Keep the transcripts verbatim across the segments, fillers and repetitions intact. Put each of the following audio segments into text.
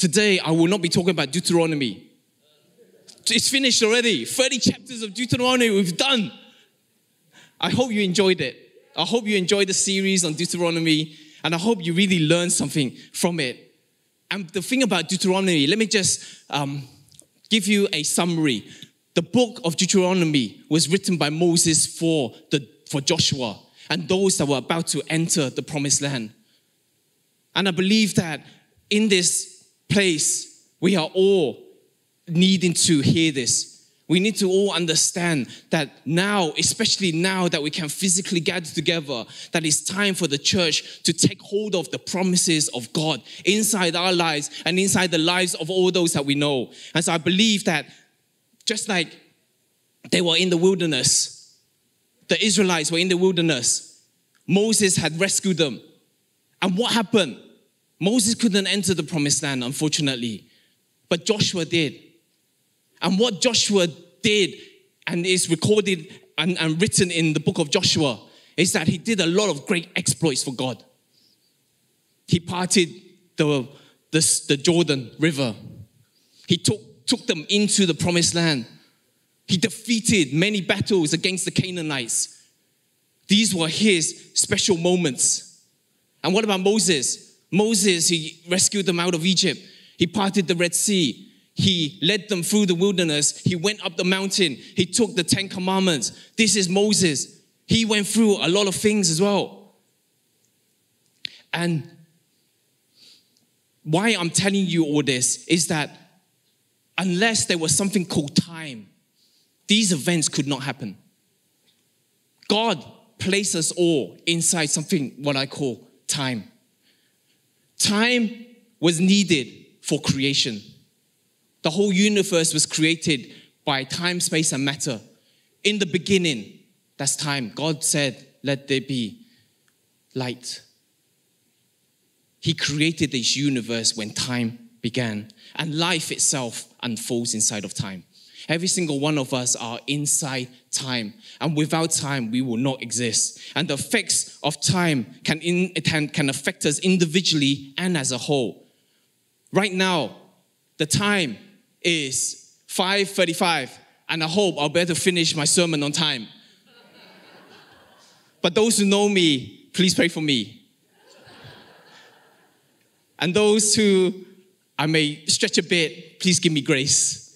Today, I will not be talking about Deuteronomy. It's finished already. thirty chapters of Deuteronomy, we've done. I hope you enjoyed it. I hope you enjoyed the series on Deuteronomy, and I hope you really learned something from it. And the thing about Deuteronomy, let me just um, give you a summary. The book of Deuteronomy was written by Moses for, the, for Joshua and those that were about to enter the Promised Land. And I believe that in this place, we are all needing to hear this. We need to all understand that now, especially now that we can physically gather together, that it's time for the church to take hold of the promises of God inside our lives and inside the lives of all those that we know. And so I believe that just like they were in the wilderness, the Israelites were in the wilderness. Moses had rescued them. And what happened? Moses couldn't enter the Promised Land, unfortunately. But Joshua did. And what Joshua did, and is recorded and, and written in the book of Joshua, is that he did a lot of great exploits for God. He parted the, the, the Jordan River. He took, took them into the Promised Land. He defeated many battles against the Canaanites. These were his special moments. And what about Moses? Moses, he rescued them out of Egypt. He parted the Red Sea. He led them through the wilderness. He went up the mountain. He took the Ten Commandments. This is Moses. He went through a lot of things as well. And why I'm telling you all this is that unless there was something called time, these events could not happen. God placed us all inside something, what I call time. Time was needed for creation. The whole universe was created by time, space, and matter. In the beginning, that's time. God said, let there be light. He created this universe when time began. And life itself unfolds inside of time. Every single one of us are inside time. And without time, we will not exist. And the effects of time can, in, can, can affect us individually and as a whole. Right now, the time is five thirty-five, and I hope I'll be able to finish my sermon on time. But those who know me, please pray for me. And those who I may stretch a bit, please give me grace.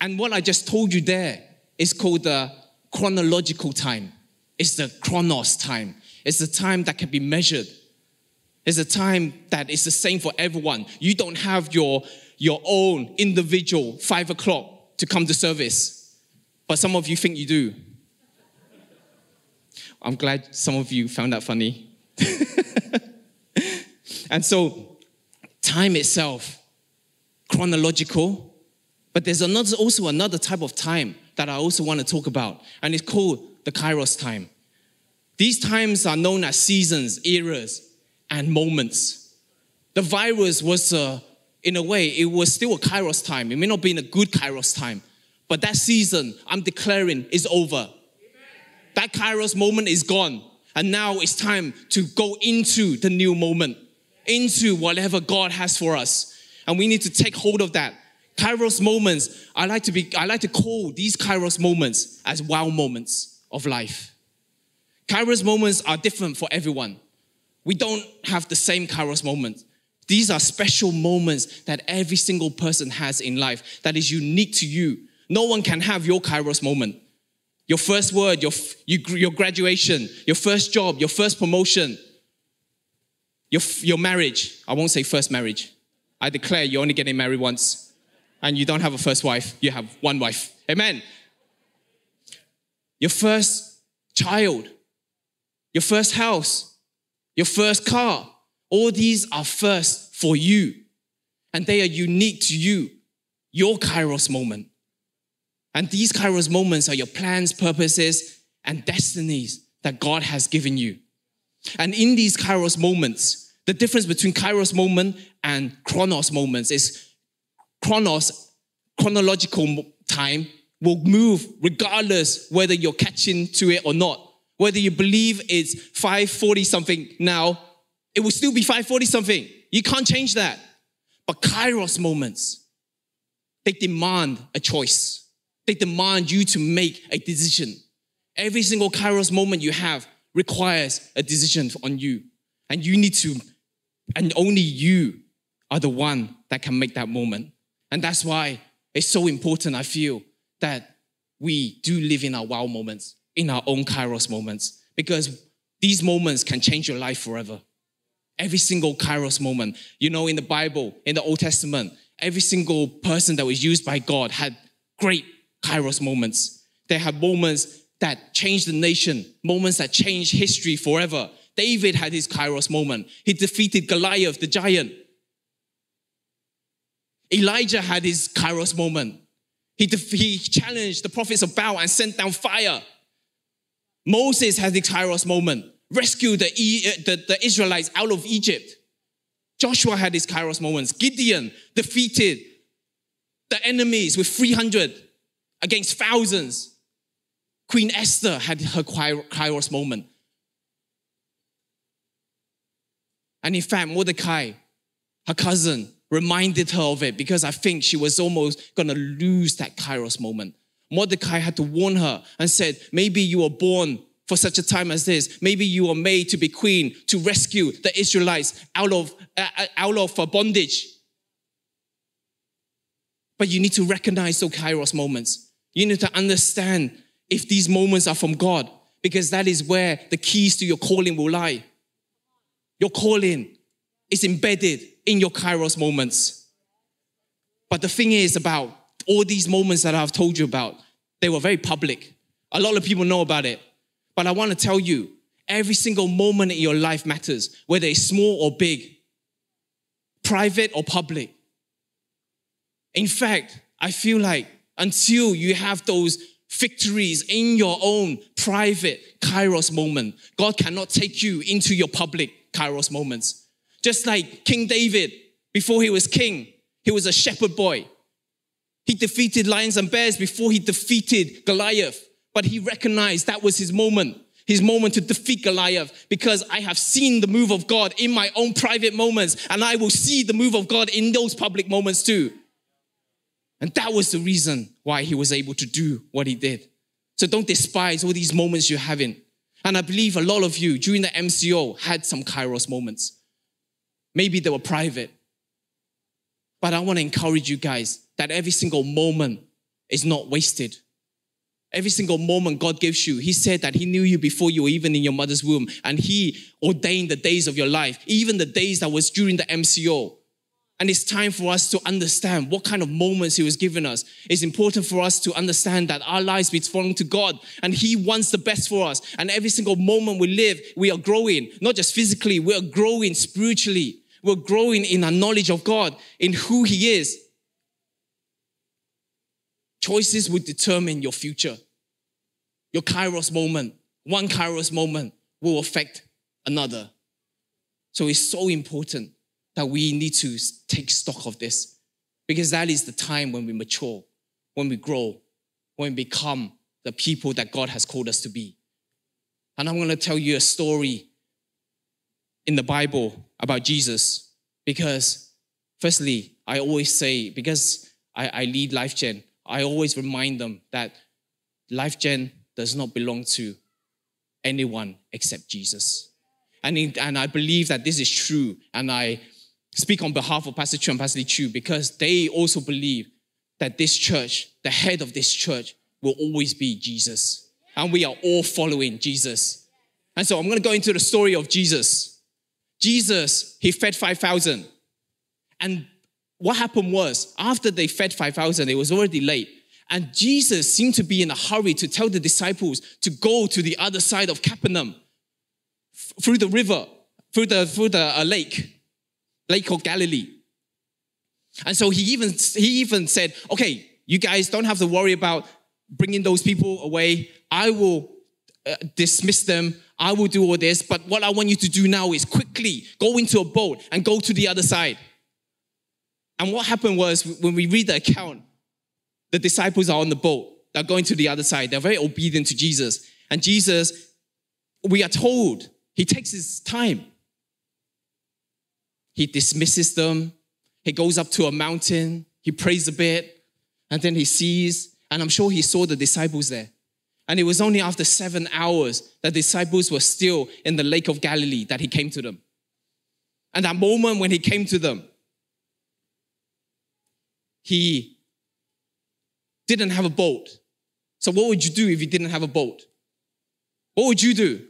And what I just told you there is called the chronological time. It's the Chronos time. It's the time that can be measured. It's a time that is the same for everyone. You don't have your, your own individual five o'clock to come to service. But some of you think you do. I'm glad some of you found that funny. And so, time itself, chronological. But there's another, also another type of time that I also want to talk about. And it's called the Kairos time. These times are known as seasons, eras, and moments. The virus was, uh, in a way, it was still a Kairos time. It may not be in a good Kairos time, but that season, I'm declaring, is over. Amen. That Kairos moment is gone, and now it's time to go into the new moment, into whatever God has for us, and we need to take hold of that. Kairos moments, I like to be, I like to call these Kairos moments as wow moments of life. Kairos moments are different for everyone. We don't have the same Kairos moment. These are special moments that every single person has in life that is unique to you. No one can have your Kairos moment. Your first word, your, you, your graduation, your first job, your first promotion, your, your marriage. I won't say first marriage. I declare you're only getting married once. And you don't have a first wife. You have one wife. Amen. Your first child. Your first house. Your first car, all these are first for you. And they are unique to you, your Kairos moment. And these Kairos moments are your plans, purposes, and destinies that God has given you. And in these Kairos moments, the difference between Kairos moment and Chronos moments is Chronos, chronological time, will move regardless whether you're catching to it or not. Whether you believe it's five forty something now, it will still be five forty something. You can't change that. But Kairos moments, they demand a choice. They demand you to make a decision. Every single Kairos moment you have requires a decision on you. And you need to, and only you are the one that can make that moment. And that's why it's so important, I feel, that we do live in our wow moments, in our own Kairos moments, because these moments can change your life forever. Every single Kairos moment. You know, in the Bible, in the Old Testament, every single person that was used by God had great Kairos moments. They had moments that changed the nation, moments that changed history forever. David had his Kairos moment. He defeated Goliath, the giant. Elijah had his Kairos moment. He, def- he challenged the prophets of Baal and sent down fire. Moses had his Kairos moment. Rescued the, e- the, the Israelites out of Egypt. Joshua had his Kairos moments. Gideon defeated the enemies with three hundred against thousands. Queen Esther had her Kairos moment. And in fact, Mordecai, her cousin, reminded her of it because I think she was almost going to lose that Kairos moment. Mordecai had to warn her and said, maybe you were born for such a time as this. Maybe you were made to be queen to rescue the Israelites out of, uh, out of bondage. But you need to recognize those Kairos moments. You need to understand if these moments are from God, because that is where the keys to your calling will lie. Your calling is embedded in your Kairos moments. But the thing is about all these moments that I've told you about, they were very public. A lot of people know about it. But I want to tell you, every single moment in your life matters, whether it's small or big, private or public. In fact, I feel like until you have those victories in your own private Kairos moment, God cannot take you into your public Kairos moments. Just like King David, before he was king, he was a shepherd boy. He defeated lions and bears before he defeated Goliath. But he recognized that was his moment, his moment to defeat Goliath, because I have seen the move of God in my own private moments, and I will see the move of God in those public moments too. And that was the reason why he was able to do what he did. So don't despise all these moments you're having. And I believe a lot of you during the M C O had some Kairos moments. Maybe they were private. But I want to encourage you guys that every single moment is not wasted. Every single moment God gives you, he said that he knew you before you were even in your mother's womb. And he ordained the days of your life, even the days that was during the M C O. And it's time for us to understand what kind of moments he was giving us. It's important for us to understand that our lives belong to God and he wants the best for us. And every single moment we live, we are growing, not just physically, we are growing spiritually. We're growing in our knowledge of God, in who he is. Choices will determine your future. Your Kairos moment, one Kairos moment will affect another. So it's so important that we need to take stock of this, because that is the time when we mature, when we grow, when we become the people that God has called us to be. And I'm going to tell you a story in the Bible about Jesus, because firstly, I always say, because I, I lead LifeGen, I always remind them that LifeGen does not belong to anyone except Jesus. And, it, and I believe that this is true, and I speak on behalf of Pastor Chu and Pastor Lee Chu, because they also believe that this church, the head of this church, will always be Jesus. And we are all following Jesus. And so I'm going to go into the story of Jesus. Jesus, he fed five thousand. And what happened was, after they fed five thousand, it was already late. And Jesus seemed to be in a hurry to tell the disciples to go to the other side of Capernaum, f- through the river, through the, through the uh, lake. Lake of Galilee. And so he even he even said, okay, you guys don't have to worry about bringing those people away. I will uh, dismiss them. I will do all this. But what I want you to do now is quickly go into a boat and go to the other side. And what happened was, when we read the account, the disciples are on the boat. They're going to the other side. They're very obedient to Jesus. And Jesus, we are told, he takes his time. He dismisses them. He goes up to a mountain, he prays a bit, and then he sees, and I'm sure he saw the disciples there. And it was only after seven hours that the disciples were still in the Lake of Galilee that he came to them. And that moment when he came to them, he didn't have a boat. So what would you do if you didn't have a boat? What would you do?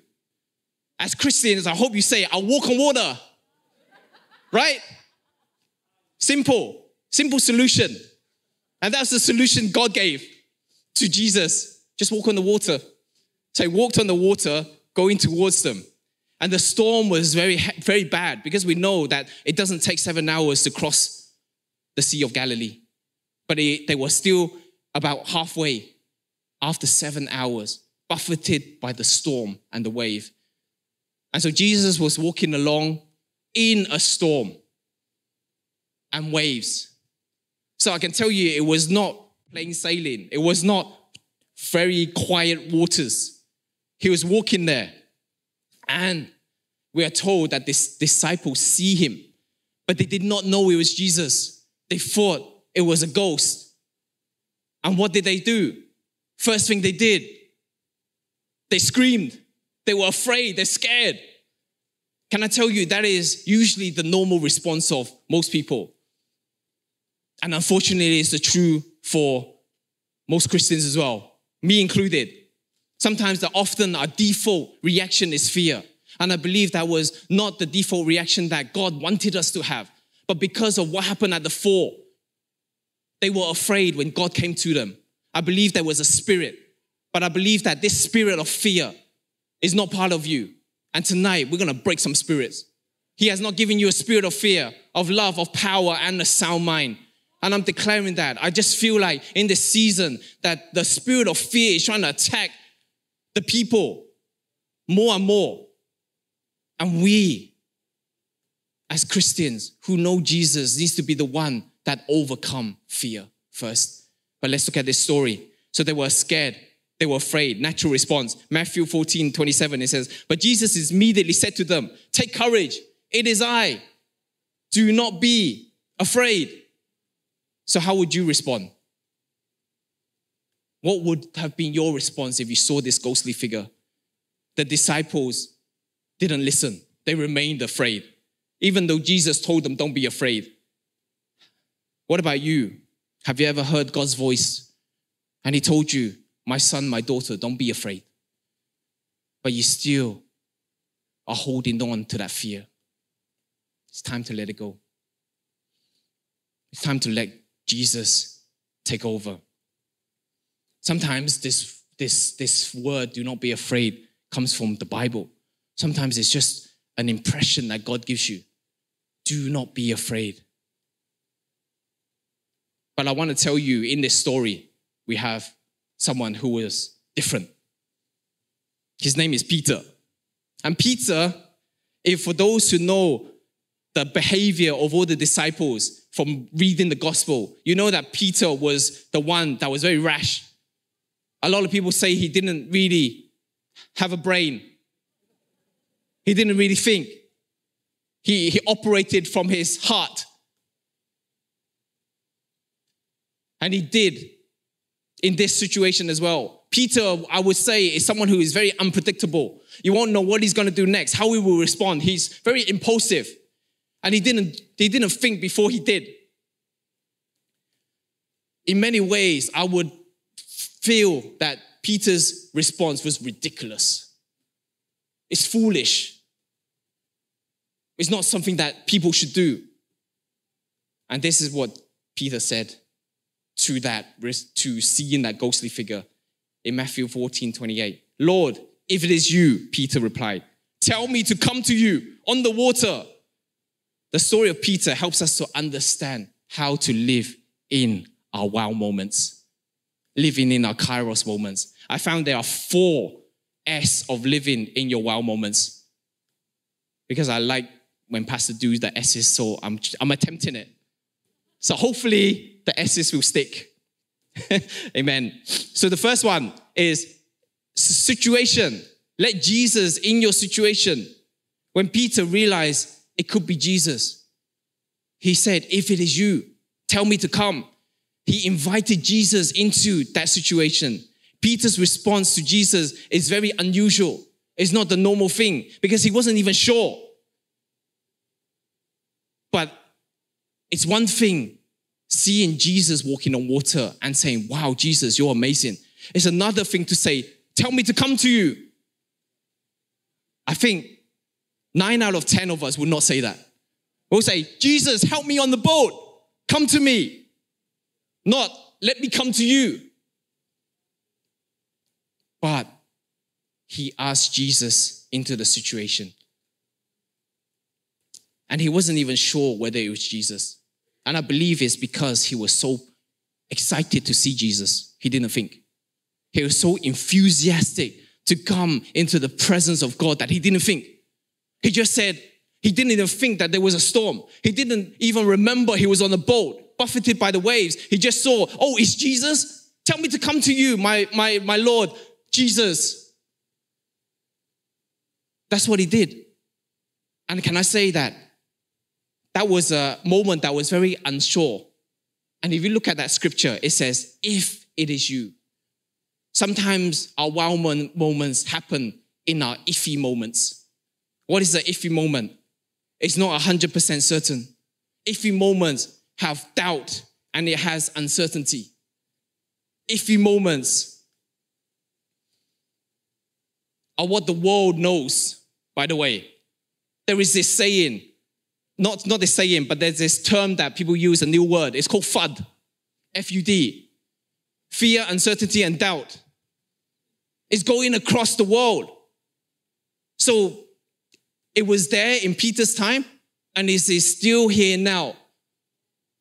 As Christians, I hope you say, I'll walk on water. Right? Simple. Simple solution. And that's the solution God gave to Jesus. Just walk on the water. So he walked on the water, going towards them. And the storm was very, very bad, because we know that it doesn't take seven hours to cross the Sea of Galilee. But it, they were still about halfway after seven hours, buffeted by the storm and the wave. And so Jesus was walking along in a storm and waves. So I can tell you, it was not plain sailing. It was not very quiet waters. He was walking there. And we are told that this disciples see him, but they did not know it was Jesus. They thought it was a ghost. And what did they do? First thing they did, they screamed. They were afraid. They're scared. Can I tell you, that is usually the normal response of most people. And unfortunately, it's the true for most Christians as well, me included. Sometimes that often our default reaction is fear. And I believe that was not the default reaction that God wanted us to have. But because of what happened at the fall, they were afraid when God came to them. I believe there was a spirit. But I believe that this spirit of fear is not part of you. And tonight, we're going to break some spirits. He has not given you a spirit of fear, of love, of power, and a sound mind. And I'm declaring that. I just feel like in this season that the spirit of fear is trying to attack the people more and more. And we, as Christians who know Jesus, needs to be the one that overcome fear first. But let's look at this story. So they were scared. They were afraid. Natural response. Matthew fourteen twenty-seven, it says, but Jesus immediately said to them, take courage. It is I. Do not be afraid. So how would you respond? What would have been your response if you saw this ghostly figure? The disciples didn't listen. They remained afraid, even though Jesus told them, don't be afraid. What about you? Have you ever heard God's voice? And he told you, my son, my daughter, don't be afraid. But you still are holding on to that fear. It's time to let it go. It's time to let Jesus take over. Sometimes this, this, this word, do not be afraid, comes from the Bible. Sometimes it's just an impression that God gives you. Do not be afraid. But I want to tell you, in this story, we have someone who was different. His name is Peter. And Peter, if for those who know the behavior of all the disciples from reading the gospel, you know that Peter was the one that was very rash. A lot of people say he didn't really have a brain. He didn't really think. He, he operated from his heart. And he did in this situation as well. Peter, I would say, is someone who is very unpredictable. You won't know what he's going to do next, how he will respond. He's very impulsive. And he didn't, he didn't think before he did. In many ways, I would feel that Peter's response was ridiculous. It's foolish. It's not something that people should do. And this is what Peter said to that, to seeing that ghostly figure in Matthew fourteen twenty-eight. Lord, if it is you, Peter replied, tell me to come to you on the water. The story of Peter helps us to understand how to live in our wow moments, living in our Kairos moments. I found there are four S of living in your wow moments, because I like when Pastor does the S's, so I'm, I'm attempting it. So hopefully the S's will stick. Amen. So the first one is situation. Let Jesus in your situation. When Peter realized it could be Jesus, He said, if it is you, tell me to come. He invited Jesus into that situation. Peter's response to Jesus is very unusual. It's not the normal thing because he wasn't even sure. But it's one thing seeing Jesus walking on water and saying, wow, Jesus, you're amazing. It's another thing to say, tell me to come to you. I think nine out of ten of us would not say that. We'll say, Jesus, help me on the boat. Come to me. Not, let me come to you. But he asked Jesus into the situation. And he wasn't even sure whether it was Jesus. And I believe it's because he was so excited to see Jesus. He didn't think. He was so enthusiastic to come into the presence of God that he didn't think. He just said, he didn't even think that there was a storm. He didn't even remember he was on a boat, buffeted by the waves. He just saw, oh, it's Jesus? Tell me to come to you, my, my, my Lord, Jesus. That's what he did. And can I say that? That was a moment that was very unsure. And if you look at that scripture, it says, if it is you. Sometimes our wow moments happen in our iffy moments. What is the iffy moment? It's not one hundred percent certain. Iffy moments have doubt and it has uncertainty. Iffy moments are what the world knows, by the way. There is this saying, not, not this saying, but there's this term that people use, a new word. It's called F U D. F U D. Fear, uncertainty, and doubt. It's going across the world. So it was there in Peter's time, and it is still here now.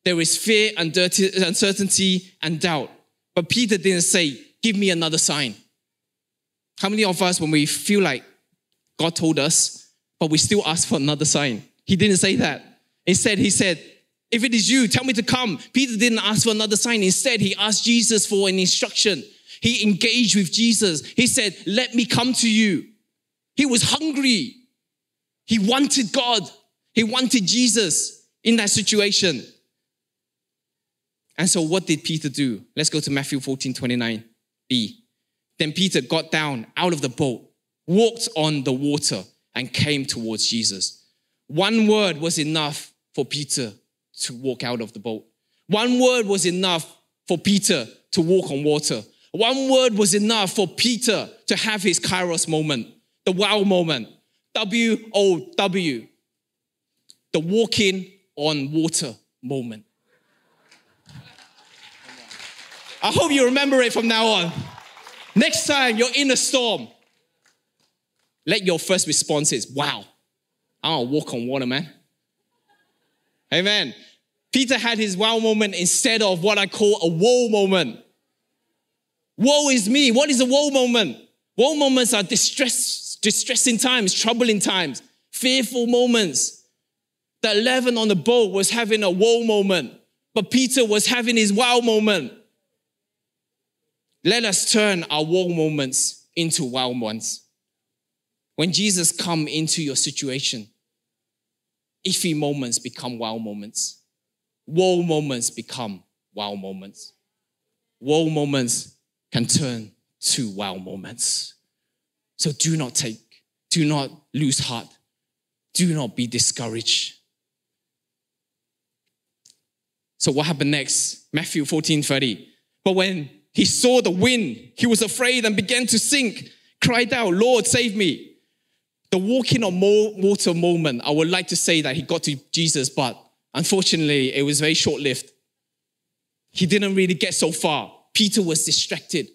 There is fear, uncertainty, and doubt. But Peter didn't say, give me another sign. How many of us, when we feel like God told us, but we still ask for another sign? He didn't say that. Instead, he said, if it is you, tell me to come. Peter didn't ask for another sign. Instead, he asked Jesus for an instruction. He engaged with Jesus. He said, let me come to you. He was hungry. He wanted God. He wanted Jesus in that situation. And so what did Peter do? Let's go to Matthew fourteen twenty-nine b. Then Peter got down out of the boat, walked on the water, and came towards Jesus. One word was enough for Peter to walk out of the boat. One word was enough for Peter to walk on water. One word was enough for Peter to have his Kairos moment, the wow moment, W O W, the walking on water moment. I hope you remember it from now on. Next time you're in a storm, let your first response is, wow, I'll walk on water, man. Amen. Peter had his wow moment instead of what I call a woe moment. Woe is me. What is a woe moment? Woe moments are distress, distressing times, troubling times, fearful moments. The eleven on the boat was having a woe moment, but Peter was having his wow moment. Let us turn our woe moments into wow ones. When Jesus comes into your situation, iffy moments become wow moments. Woe moments become wow moments. Woe moments can turn to wow moments. So do not take, do not lose heart. Do not be discouraged. So what happened next? Matthew fourteen thirty. But when he saw the wind, he was afraid and began to sink, cried out, Lord, save me. The walking on water moment, I would like to say that he got to Jesus, but unfortunately, it was very short-lived. He didn't really get so far. Peter was distracted.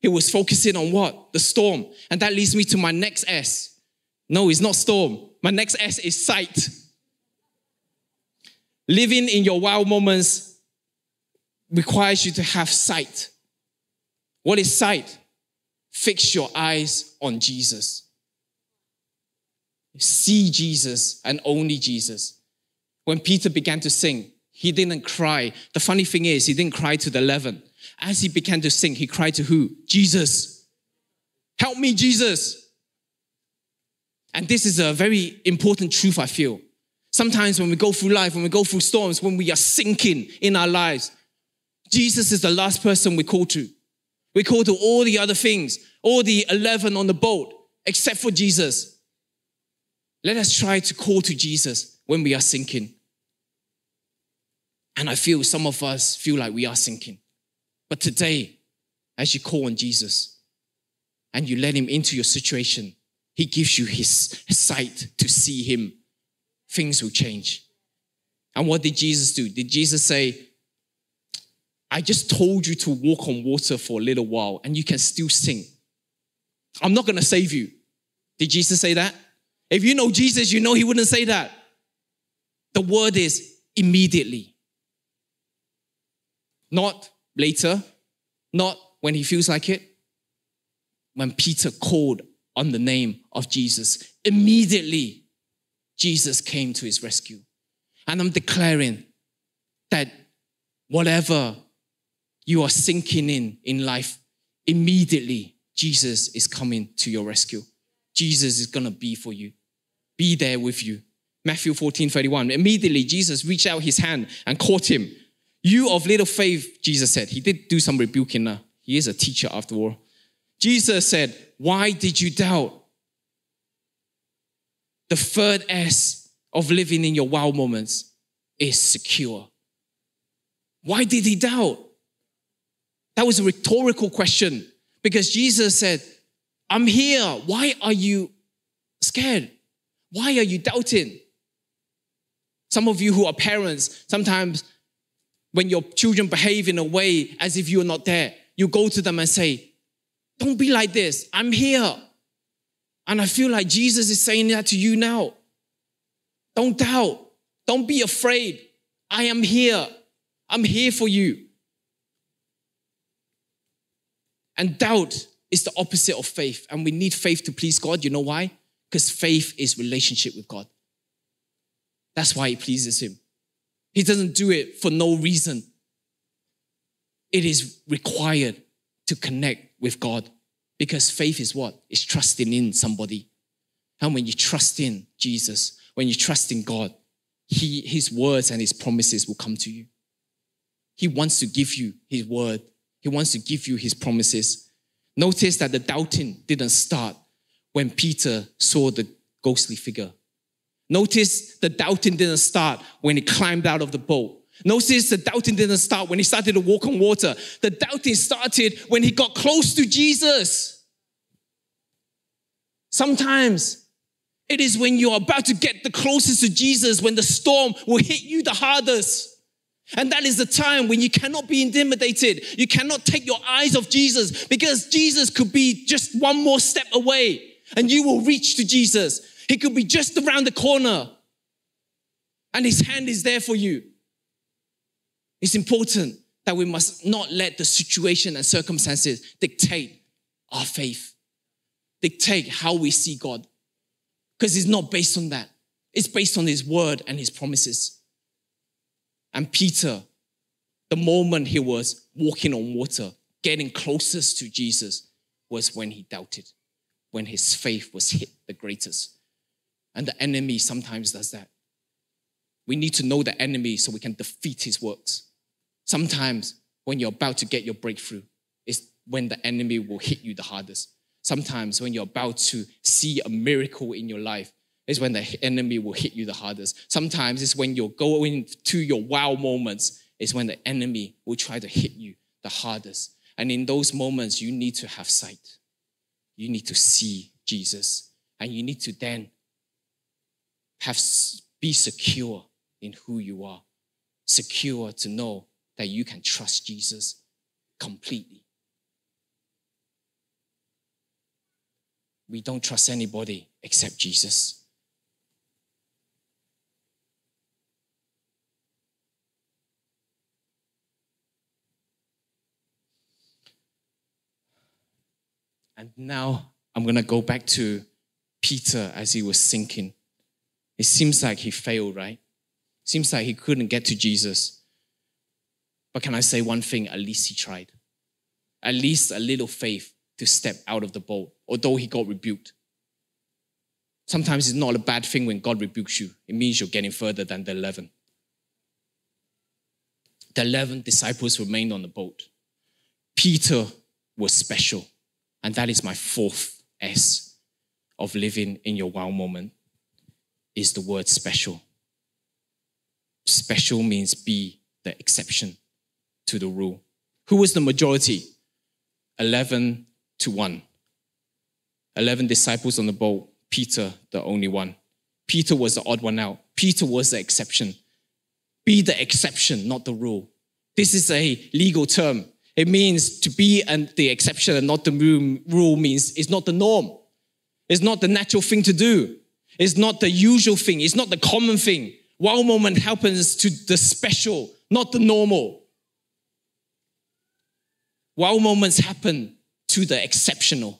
He was focusing on what? The storm. And that leads me to my next S. No, it's not storm. My next S is sight. Living in your wow moments requires you to have sight. What is sight? Fix your eyes on Jesus. See Jesus and only Jesus. When Peter began to sing, he didn't cry. The funny thing is, he didn't cry to the eleven. As he began to sing, he cried to who? Jesus. Help me, Jesus. And this is a very important truth, I feel. Sometimes when we go through life, when we go through storms, when we are sinking in our lives, Jesus is the last person we call to. We call to all the other things, all the eleven on the boat, except for Jesus. Let us try to call to Jesus when we are sinking. And I feel some of us feel like we are sinking. But today, as you call on Jesus and you let him into your situation, he gives you his sight to see him. Things will change. And what did Jesus do? Did Jesus say, I just told you to walk on water for a little while and you can still sink. I'm not going to save you. Did Jesus say that? If you know Jesus, you know he wouldn't say that. The word is immediately. Not later. Not when he feels like it. When Peter called on the name of Jesus, immediately Jesus came to his rescue. And I'm declaring that whatever you are sinking in in life, immediately Jesus is coming to your rescue. Jesus is going to be for you. Be there with you. Matthew fourteen thirty-one. Immediately Jesus reached out his hand and caught him. You of little faith, Jesus said. He did do some rebuking now. He is a teacher after all. Jesus said, why did you doubt? The third S of living in your wow moments is secure. Why did he doubt? That was a rhetorical question because Jesus said, I'm here. Why are you scared? Why are you doubting? Some of you who are parents, sometimes when your children behave in a way as if you're not there, you go to them and say, don't be like this. I'm here. And I feel like Jesus is saying that to you now. Don't doubt. Don't be afraid. I am here. I'm here for you. And doubt is the opposite of faith. And we need faith to please God. You know why? Because faith is relationship with God. That's why it pleases him. He doesn't do it for no reason. It is required to connect with God. Because faith is what? It's trusting in somebody. And when you trust in Jesus, when you trust in God, He, His words and His promises will come to you. He wants to give you His word. He wants to give you His promises. Notice that the doubting didn't start when Peter saw the ghostly figure. Notice the doubting didn't start when he climbed out of the boat. Notice the doubting didn't start when he started to walk on water. The doubting started when he got close to Jesus. Sometimes it is when you're about to get the closest to Jesus when the storm will hit you the hardest. And that is the time when you cannot be intimidated. You cannot take your eyes off Jesus because Jesus could be just one more step away and you will reach to Jesus. He could be just around the corner and his hand is there for you. It's important that we must not let the situation and circumstances dictate our faith, dictate how we see God. Because it's not based on that. It's based on his word and his promises. And Peter, the moment he was walking on water, getting closest to Jesus, was when he doubted, when his faith was hit the greatest. And the enemy sometimes does that. We need to know the enemy so we can defeat his works. Sometimes when you're about to get your breakthrough is when the enemy will hit you the hardest. Sometimes when you're about to see a miracle in your life is when the enemy will hit you the hardest. Sometimes it's when you're going to your wow moments is when the enemy will try to hit you the hardest. And in those moments, you need to have sight. You need to see Jesus. And you need to then have be secure in who you are. Secure to know that you can trust Jesus completely. We don't trust anybody except Jesus. And now I'm going to go back to Peter as he was sinking. It seems like he failed, right? Seems like he couldn't get to Jesus. But can I say one thing? At least he tried. At least a little faith to step out of the boat, although he got rebuked. Sometimes it's not a bad thing when God rebukes you. It means you're getting further than the eleven. The eleven disciples remained on the boat. Peter was special. And that is my fourth S of living in your wow moment, is the word special. Special means be the exception to the rule. Who was the majority? eleven to one. eleven disciples on the boat. Peter, the only one. Peter was the odd one out. Peter was the exception. Be the exception, not the rule. This is a legal term. It means to be and the exception and not the rule means it's not the norm. It's not the natural thing to do. It's not the usual thing. It's not the common thing. Wow moment happens to the special, not the normal. Wow moments happen to the exceptional.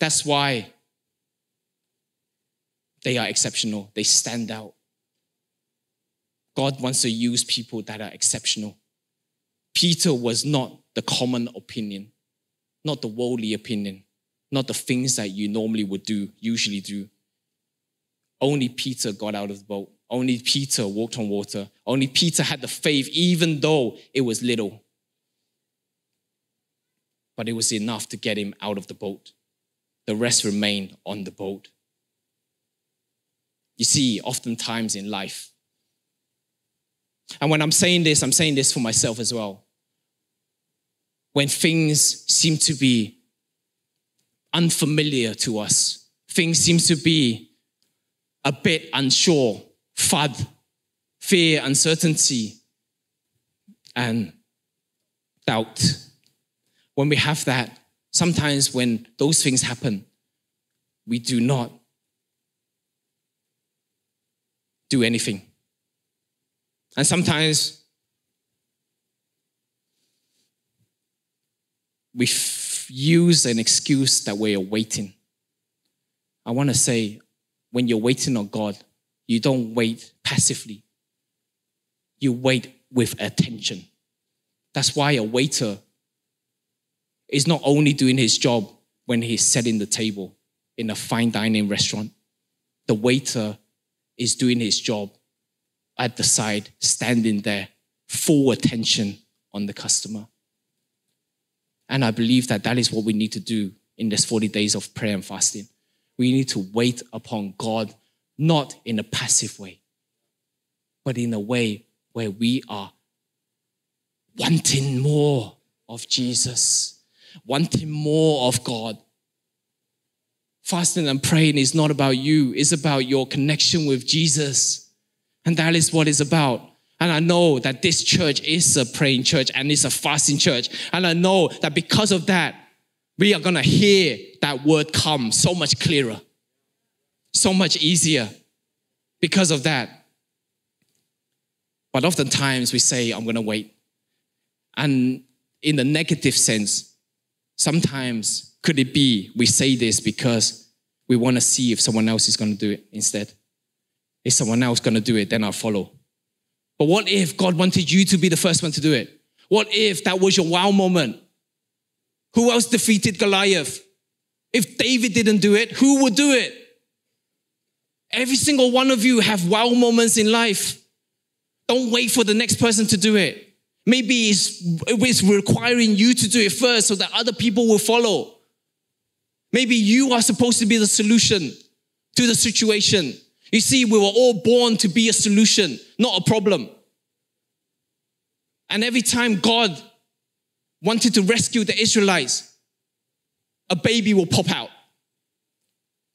That's why they are exceptional. They stand out. God wants to use people that are exceptional. Peter was not the common opinion, not the worldly opinion, not the things that you normally would do, usually do. Only Peter got out of the boat. Only Peter walked on water. Only Peter had the faith, even though it was little. But it was enough to get him out of the boat. The rest remained on the boat. You see, oftentimes in life, and when I'm saying this, I'm saying this for myself as well. When things seem to be unfamiliar to us, things seem to be a bit unsure, F U D, fear, uncertainty, and doubt. When we have that, sometimes when those things happen, we do not do anything. And sometimes we f- use an excuse that we are waiting. I want to say, when you're waiting on God, you don't wait passively. You wait with attention. That's why a waiter is not only doing his job when he's setting the table in a fine dining restaurant. The waiter is doing his job at the side, standing there, full attention on the customer. And I believe that that is what we need to do in this forty days of prayer and fasting. We need to wait upon God, not in a passive way, but in a way where we are wanting more of Jesus, wanting more of God. Fasting and praying is not about you. It's about your connection with Jesus. And that is what it's about. And I know that this church is a praying church and it's a fasting church. And I know that because of that, we are going to hear that word come so much clearer, so much easier because of that. But oftentimes we say, I'm going to wait. And in the negative sense, sometimes could it be we say this because we want to see if someone else is going to do it instead. If someone else is going to do it, then I'll follow. But what if God wanted you to be the first one to do it? What if that was your wow moment? Who else defeated Goliath? If David didn't do it, who would do it? Every single one of you have wow moments in life. Don't wait for the next person to do it. Maybe it's, it's requiring you to do it first so that other people will follow. Maybe you are supposed to be the solution to the situation. You see, we were all born to be a solution, not a problem. And every time God wanted to rescue the Israelites, a baby will pop out.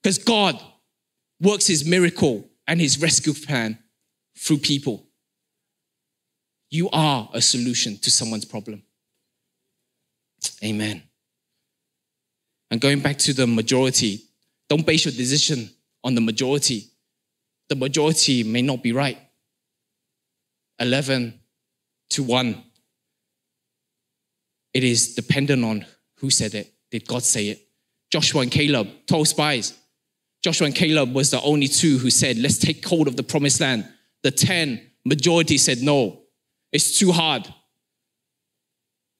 Because God works his miracle and his rescue plan through people. You are a solution to someone's problem. Amen. And going back to the majority, don't base your decision on the majority. The majority may not be right. eleven to one. It is dependent on who said it. Did God say it? Joshua and Caleb, twelve spies. Joshua and Caleb was the only two who said, let's take hold of the promised land. The ten, majority said, no, it's too hard.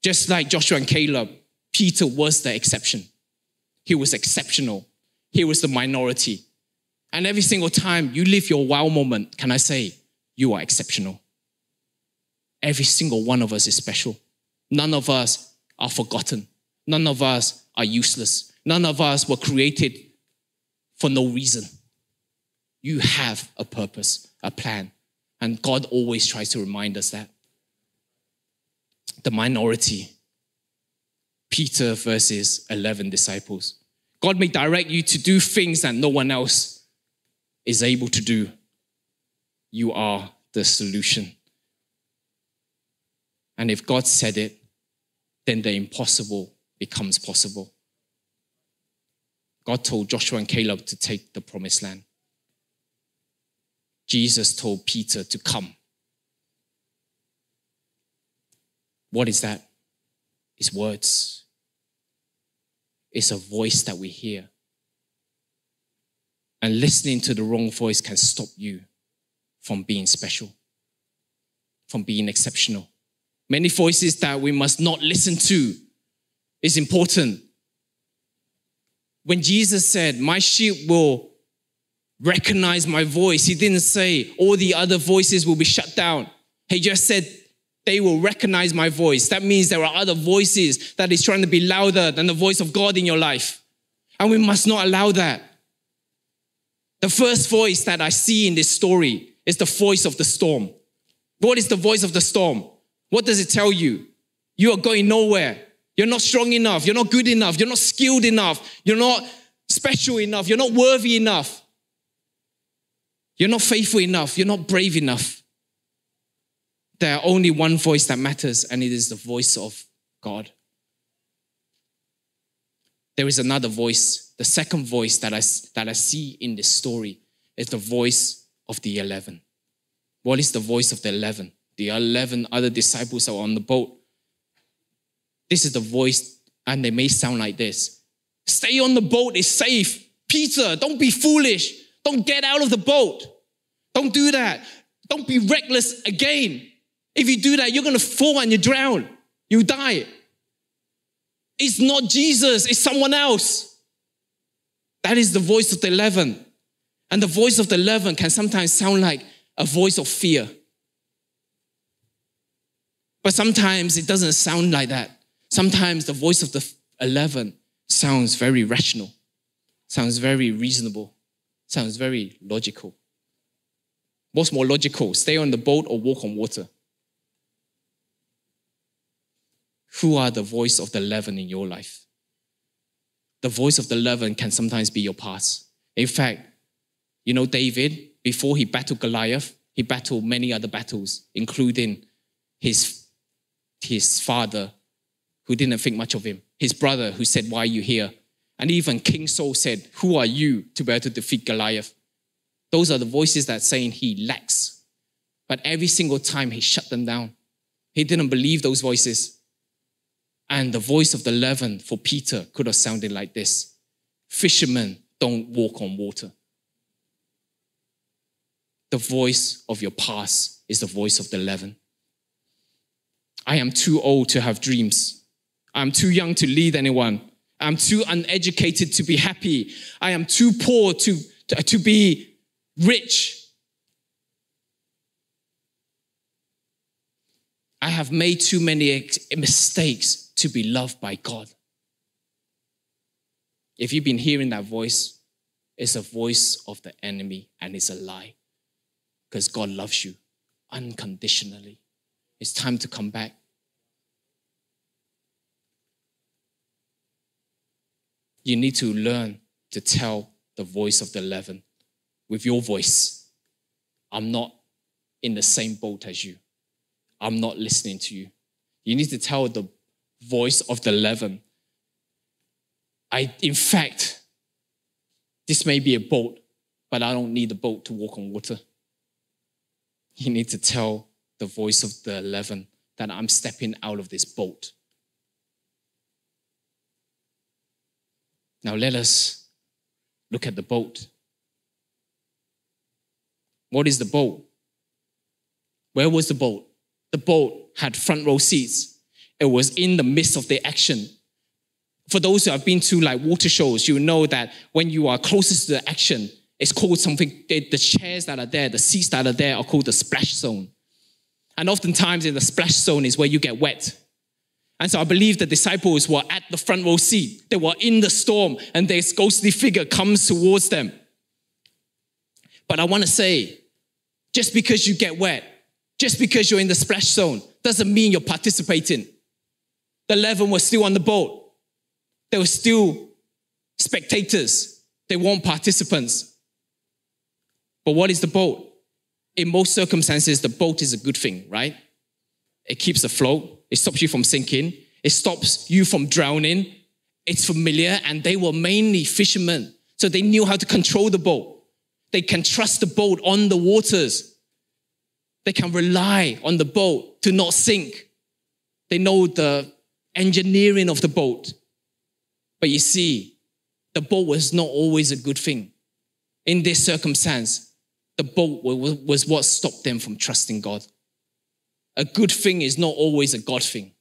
Just like Joshua and Caleb, Peter was the exception. He was exceptional. he was the minority. And every single time you live your wow moment, can I say, you are exceptional. Every single one of us is special. None of us are forgotten. None of us are useless. None of us were created for no reason. You have a purpose, a plan. And God always tries to remind us that. The minority. Peter versus eleven disciples. God may direct you to do things that no one else is able to do. You are the solution. And if God said it, then the impossible becomes possible. God told Joshua and Caleb to take the Promised Land. Jesus told Peter to come. What is that? It's words. It's a voice that we hear. And listening to the wrong voice can stop you from being special, from being exceptional. Many voices that we must not listen to is important. When Jesus said, my sheep will recognize my voice, he didn't say all the other voices will be shut down. He just said, they will recognize my voice. That means there are other voices that is trying to be louder than the voice of God in your life. And we must not allow that. The first voice that I see in this story is the voice of the storm. What is the voice of the storm? What does it tell you? You are going nowhere. You're not strong enough. You're not good enough. You're not skilled enough. You're not special enough. You're not worthy enough. You're not faithful enough. You're not brave enough. There are only one voice that matters, and it is the voice of God. There is another voice. The second voice that I, that I see in this story is the voice of the eleven. What is the voice of the eleven? The eleven other disciples are on the boat. This is the voice, and they may sound like this. Stay on the boat, it's safe. Peter, don't be foolish. Don't get out of the boat. Don't do that. Don't be reckless again. If you do that, you're going to fall and you drown. You die. It's not Jesus. It's someone else. That is the voice of the eleven. And the voice of the eleven can sometimes sound like a voice of fear. But sometimes it doesn't sound like that. Sometimes the voice of the eleven sounds very rational. Sounds very reasonable. Sounds very logical. What's more logical? Stay on the boat or walk on water? Who are the voice of the eleven in your life? The voice of the eleven can sometimes be your past. In fact, you know David, before he battled Goliath, he battled many other battles, including his, his father, who didn't think much of him, his brother, who said, why are you here? And even King Saul said, who are you to be able to defeat Goliath? Those are the voices that are saying he lacks. But every single time he shut them down. He didn't believe those voices. And the voice of the eleven for Peter could have sounded like this. Fishermen don't walk on water. The voice of your past is the voice of the eleven. I am too old to have dreams. I'm too young to lead anyone. I'm too uneducated to be happy. I am too poor to, to, to be rich. I have made too many ex- mistakes to be loved by God. If you've been hearing that voice, it's a voice of the enemy and it's a lie. Because God loves you unconditionally. It's time to come back. You need to learn to tell the voice of the eleven. With your voice, I'm not in the same boat as you. I'm not listening to you. You need to tell the voice of the eleven. I, in fact, this may be a boat, but I don't need a boat to walk on water. You need to tell the voice of the eleven that I'm stepping out of this boat. Now let us look at the boat. What is the boat? Where was the boat? The boat had front row seats. It was in the midst of the action. for those who have been to like water shows, you know that when you are closest to the action, it's called something, the chairs that are there, the seats that are there are called the splash zone. And oftentimes in the splash zone is where you get wet. And so I believe the disciples were at the front row seat. They were in the storm and this ghostly figure comes towards them. But I want to say, just because you get wet, just because you're in the splash zone, doesn't mean you're participating. The eleven were still on the boat. They were still spectators. They weren't participants. But what is the boat? In most circumstances, the boat is a good thing, right? It keeps afloat. It stops you from sinking. It stops you from drowning. It's familiar, and they were mainly fishermen. So they knew how to control the boat. They can trust the boat on the waters. They can rely on the boat to not sink. They know the engineering of the boat. But you see, the boat was not always a good thing. In this circumstance, the boat was what stopped them from trusting God. A good thing is not always a God thing,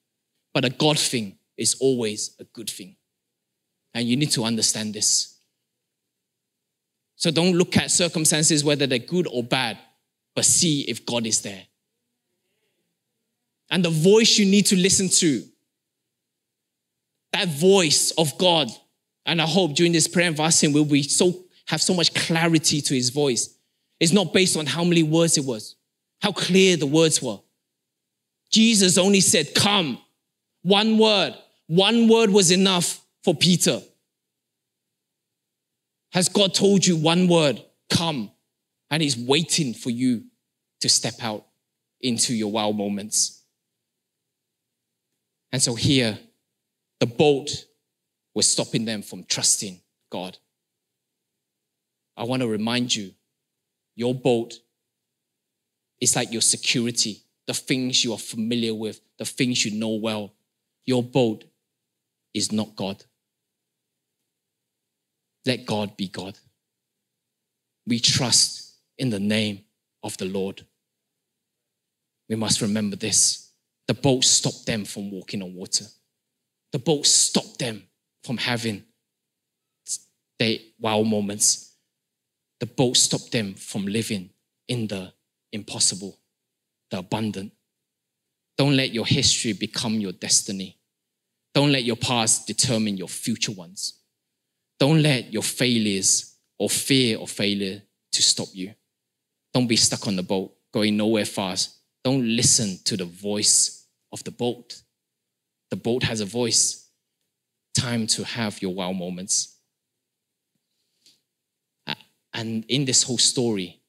but a God thing is always a good thing. And you need to understand this. So don't look at circumstances, whether they're good or bad, but see if God is there. And the voice you need to listen to, that voice of God, and I hope during this prayer and fasting, we'll be so, have so much clarity to his voice. It's not based on how many words it was, how clear the words were. Jesus only said, come. One word. One word was enough for Peter. Has God told you one word? Come. And he's waiting for you to step out into your wow moments. And so here, the boat was stopping them from trusting God. I want to remind you, your boat is like your security. The things you are familiar with, the things you know well, your boat is not God. Let God be God. We trust in the name of the Lord. We must remember this. The boat stopped them from walking on water. The boat stopped them from having their wow moments. The boat stopped them from living in the impossible. The abundant. Don't let your history become your destiny. Don't let your past determine your future ones. Don't let your failures or fear of failure to stop you. Don't be stuck on the boat, going nowhere fast. Don't listen to the voice of the boat. The boat has a voice. Time to have your wow moments. And in this whole story,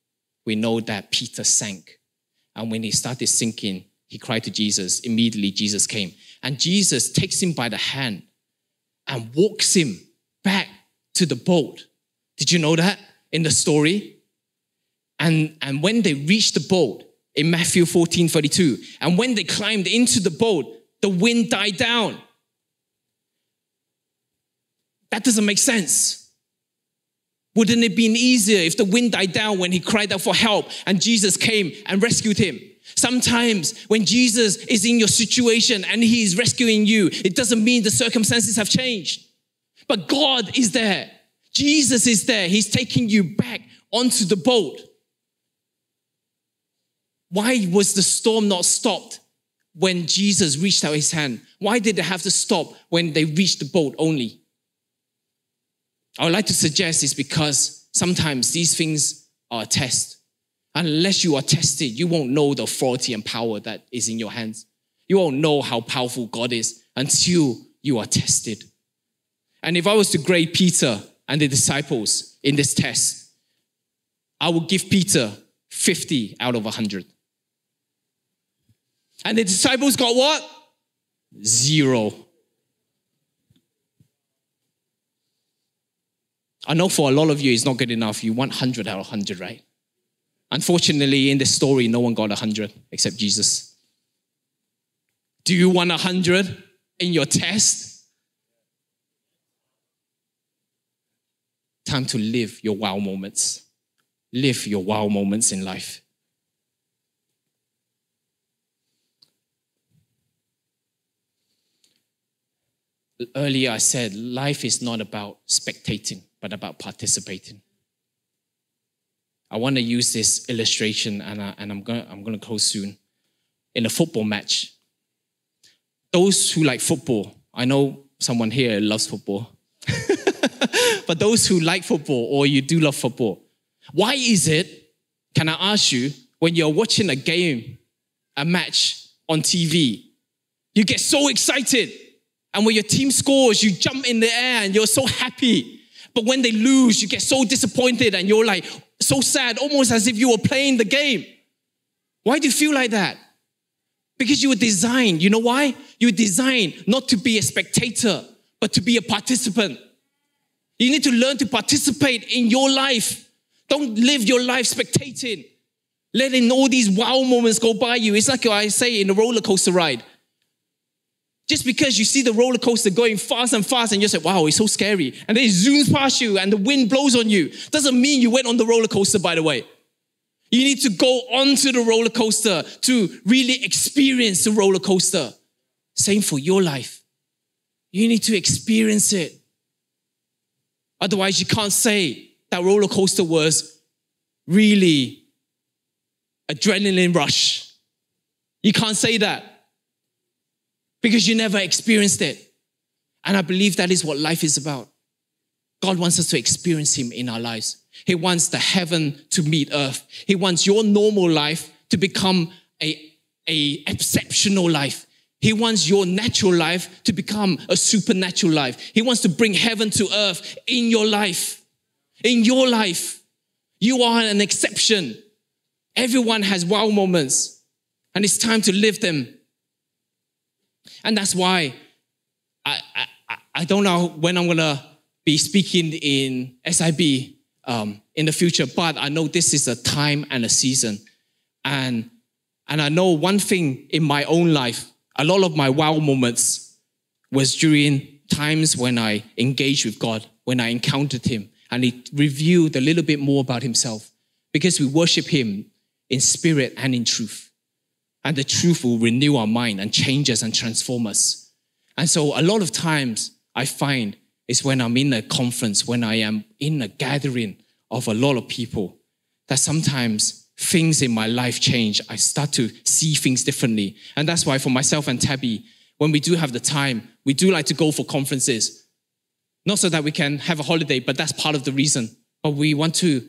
we know that Peter sank. And when he started sinking, he cried to Jesus. Immediately, Jesus came. And Jesus takes him by the hand and walks him back to the boat. Did you know that in the story? And, and when they reached the boat, in Matthew fourteen thirty-two, and when they climbed into the boat, the wind died down. That doesn't make sense. Wouldn't it be easier if the wind died down when he cried out for help and Jesus came and rescued him? Sometimes when Jesus is in your situation and he is rescuing you, it doesn't mean the circumstances have changed. But God is there. Jesus is there. He's taking you back onto the boat. Why was the storm not stopped when Jesus reached out his hand? Why did they have to stop when they reached the boat only? I would like to suggest is because sometimes these things are a test. Unless you are tested, you won't know the authority and power that is in your hands. You won't know how powerful God is until you are tested. And if I was to grade Peter and the disciples in this test, I would give Peter fifty out of one hundred. And the disciples got what? Zero. I know for a lot of you, it's not good enough. You want one hundred out of one hundred, right? Unfortunately, in this story, no one got one hundred except Jesus. Do you want one hundred in your test? Time to live your wow moments. Live your wow moments in life. earlier I said, life is not about spectating, but about participating. I want to use this illustration, and, I, and I'm going I'm going to close soon. In a football match, those who like football, I know someone here loves football, but those who like football, or you do love football, why is it, can I ask you, when you're watching a game, a match on T V, you get so excited, and when your team scores, you jump in the air and you're so happy, but when they lose, you get so disappointed and you're like so sad, almost as if you were playing the game. Why do you feel like that? Because you were designed, you know why? You were designed not to be a spectator, but to be a participant. You need to learn to participate in your life. Don't live your life spectating, letting all these wow moments go by you. It's like I say in a roller coaster ride. Just because you see the roller coaster going fast and fast and you say, wow, it's so scary. And then it zooms past you and the wind blows on you. Doesn't mean you went on the roller coaster, by the way. You need to go onto the roller coaster to really experience the roller coaster. Same for your life. You need to experience it. Otherwise, you can't say that roller coaster was really adrenaline rush. You can't say that because you never experienced it. And I believe that is what life is about. God wants us to experience Him in our lives. He wants the heaven to meet earth. He wants your normal life to become a, a exceptional life. He wants your natural life to become a supernatural life. He wants to bring heaven to earth in your life. In your life, you are an exception. Everyone has wow moments, and it's time to live them. And that's why I I, I don't know when I'm gonna be speaking in S I B. Um, in the future, but I know this is a time and a season, and and I know one thing in my own life, a lot of my wow moments was during times when I engaged with God, when I encountered Him, and He revealed a little bit more about Himself, because we worship Him in spirit and in truth, and the truth will renew our mind and change us and transform us. And so a lot of times I find it's when I'm in a conference, when I am in a gathering of a lot of people, that sometimes things in my life change. I start to see things differently. And that's why for myself and Tabby, when we do have the time, we do like to go for conferences. Not so that we can have a holiday, but that's part of the reason. But we want to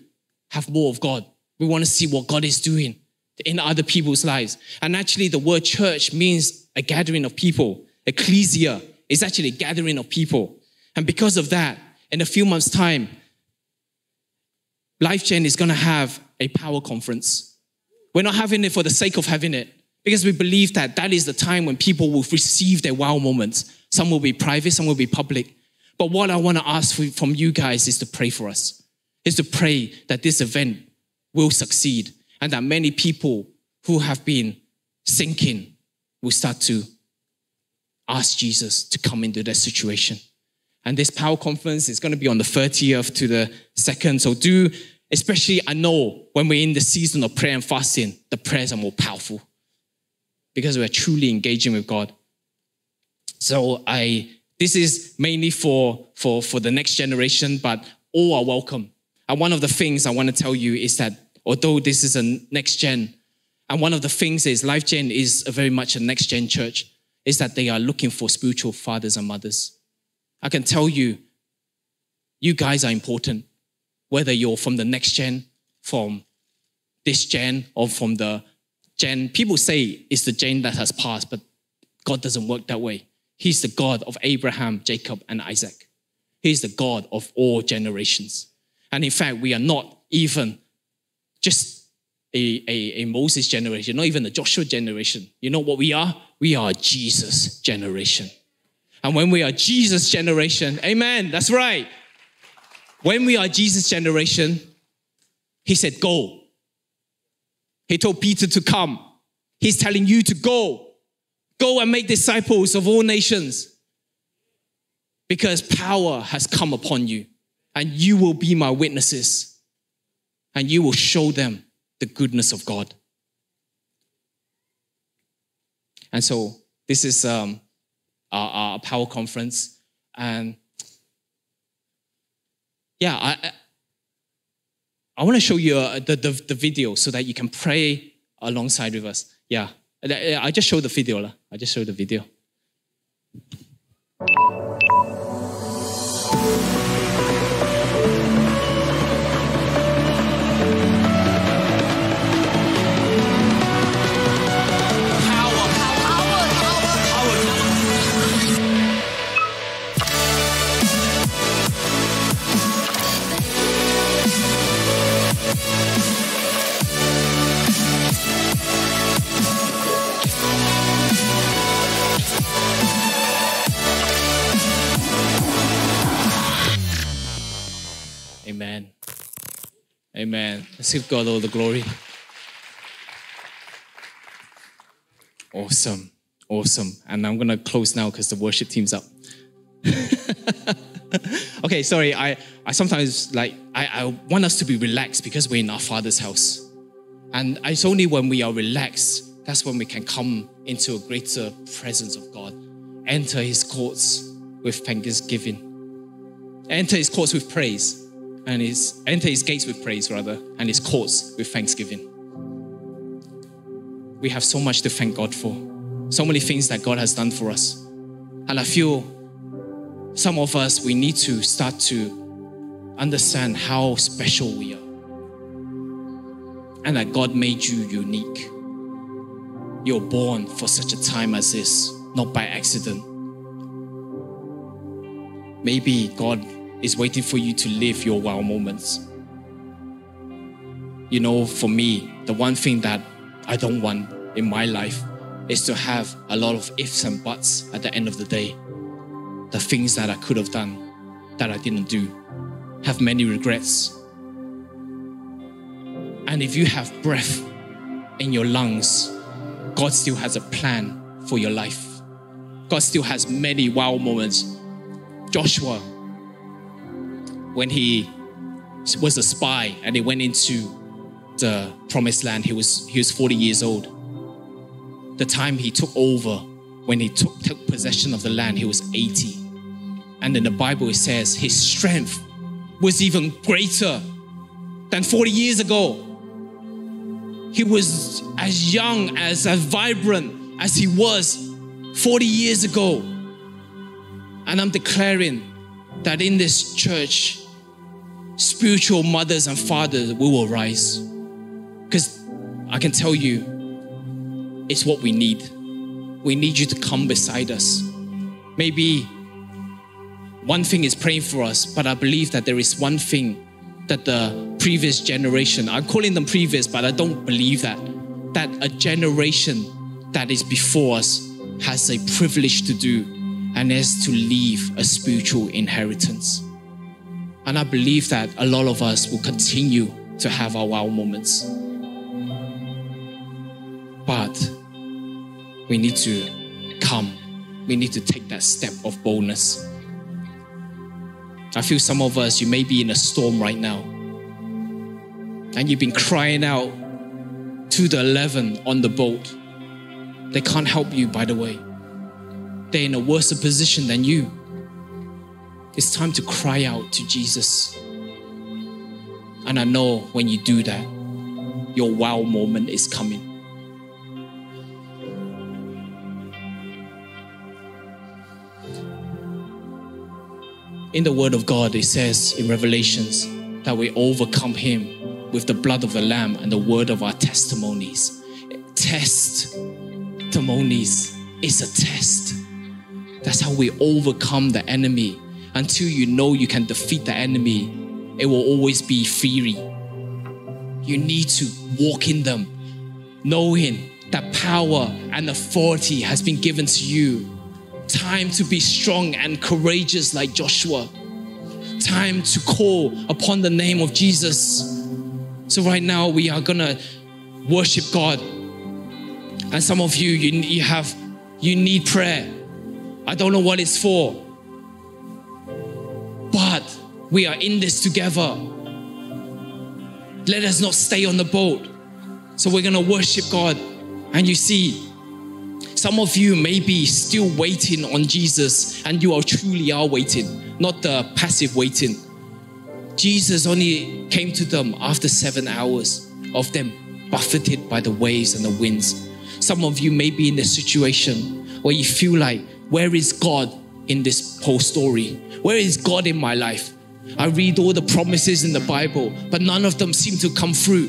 have more of God. We want to see what God is doing in other people's lives. And actually the word church means a gathering of people. Ecclesia is actually a gathering of people. And because of that, in a few months' time, LifeGen is going to have a power conference. We're not having it for the sake of having it, because we believe that that is the time when people will receive their wow moments. Some will be private, some will be public. But what I want to ask from you guys is to pray for us, is to pray that this event will succeed and that many people who have been sinking will start to ask Jesus to come into their situation. And this power conference is going to be on the thirtieth to the second. So do, especially I know when we're in the season of prayer and fasting, the prayers are more powerful because we're truly engaging with God. So I, this is mainly for, for, for the next generation, but all are welcome. And one of the things I want to tell you is that although this is a next gen, and one of the things is LifeGen is a very much a next gen church, is that they are looking for spiritual fathers and mothers. I can tell you, you guys are important, whether you're from the next gen, from this gen, or from the gen. People say it's the gen that has passed, but God doesn't work that way. He's the God of Abraham, Jacob, and Isaac. He's the God of all generations. And in fact, we are not even just a, a, a Moses generation, not even a Joshua generation. You know what we are? We are a Jesus generation. And when we are Jesus generation, amen, that's right. When we are Jesus generation, He said, go. He told Peter to come. He's telling you to go. Go and make disciples of all nations, because power has come upon you, and you will be my witnesses, and you will show them the goodness of God. And so this is... Um, Our, our power conference. Um, yeah, I I want to show you uh, the, the the video so that you can pray alongside with us. Yeah, I just show the video lah. I just show the video. Amen. Amen. Let's give God all the glory. Awesome. Awesome. And I'm going to close now because the worship team's up. Okay, sorry. I, I sometimes, like, I, I want us to be relaxed because we're in our Father's house. And it's only when we are relaxed, that's when we can come into a greater presence of God. Enter His courts with thanksgiving. Enter His courts with praise. And his, enter his gates with praise, rather, and his courts with thanksgiving. We have so much to thank God for. So many things that God has done for us. And I feel some of us, we need to start to understand how special we are. And that God made you unique. You're born for such a time as this, not by accident. Maybe God is waiting for you to live your wow moments. You know, for me, the one thing that I don't want in my life is to have a lot of ifs and buts at the end of the day. The things that I could have done that I didn't do. Have many regrets. And if you have breath in your lungs, God still has a plan for your life. God still has many wow moments. Joshua, when he was a spy and he went into the Promised Land, he was he was forty years old. The time he took over, when he took, took possession of the land, he was eighty. And in the Bible it says his strength was even greater than forty years ago. He was as young, as, as vibrant as he was forty years ago. And I'm declaring that in this church, spiritual mothers and fathers will arise. Because I can tell you, it's what we need. We need you to come beside us. Maybe one thing is praying for us, but I believe that there is one thing that the previous generation, I'm calling them previous, but I don't believe that, that a generation that is before us has a privilege to do, and is to leave a spiritual inheritance. And I believe that a lot of us will continue to have our wow moments. But we need to come. We need to take that step of boldness. I feel some of us, you may be in a storm right now. And you've been crying out to the eleven on the boat. They can't help you, by the way. They're in a worse position than you. It's time to cry out to Jesus. And I know when you do that, your wow moment is coming. In the Word of God, it says in Revelations that we overcome Him with the blood of the Lamb and the word of our testimonies. Testimonies is a test. That's how we overcome the enemy. Until you know you can defeat the enemy, it will always be theory. You need to walk in them, knowing that power and authority has been given to you. Time to be strong and courageous like Joshua. Time to call upon the name of Jesus. So right now we are gonna worship God. And some of you, you, you have, you need prayer. I don't know what it's for, but we are in this together. Let us not stay on the boat. So we're going to worship God. And you see, Some of you may be still waiting on Jesus, and you are truly are waiting, not the passive waiting. Jesus only came to them after seven hours of them buffeted by the waves and the winds. Some of you may be in a situation where you feel like, where is God in this whole story? Where is God in my life? I read all the promises in the Bible, but none of them seem to come through.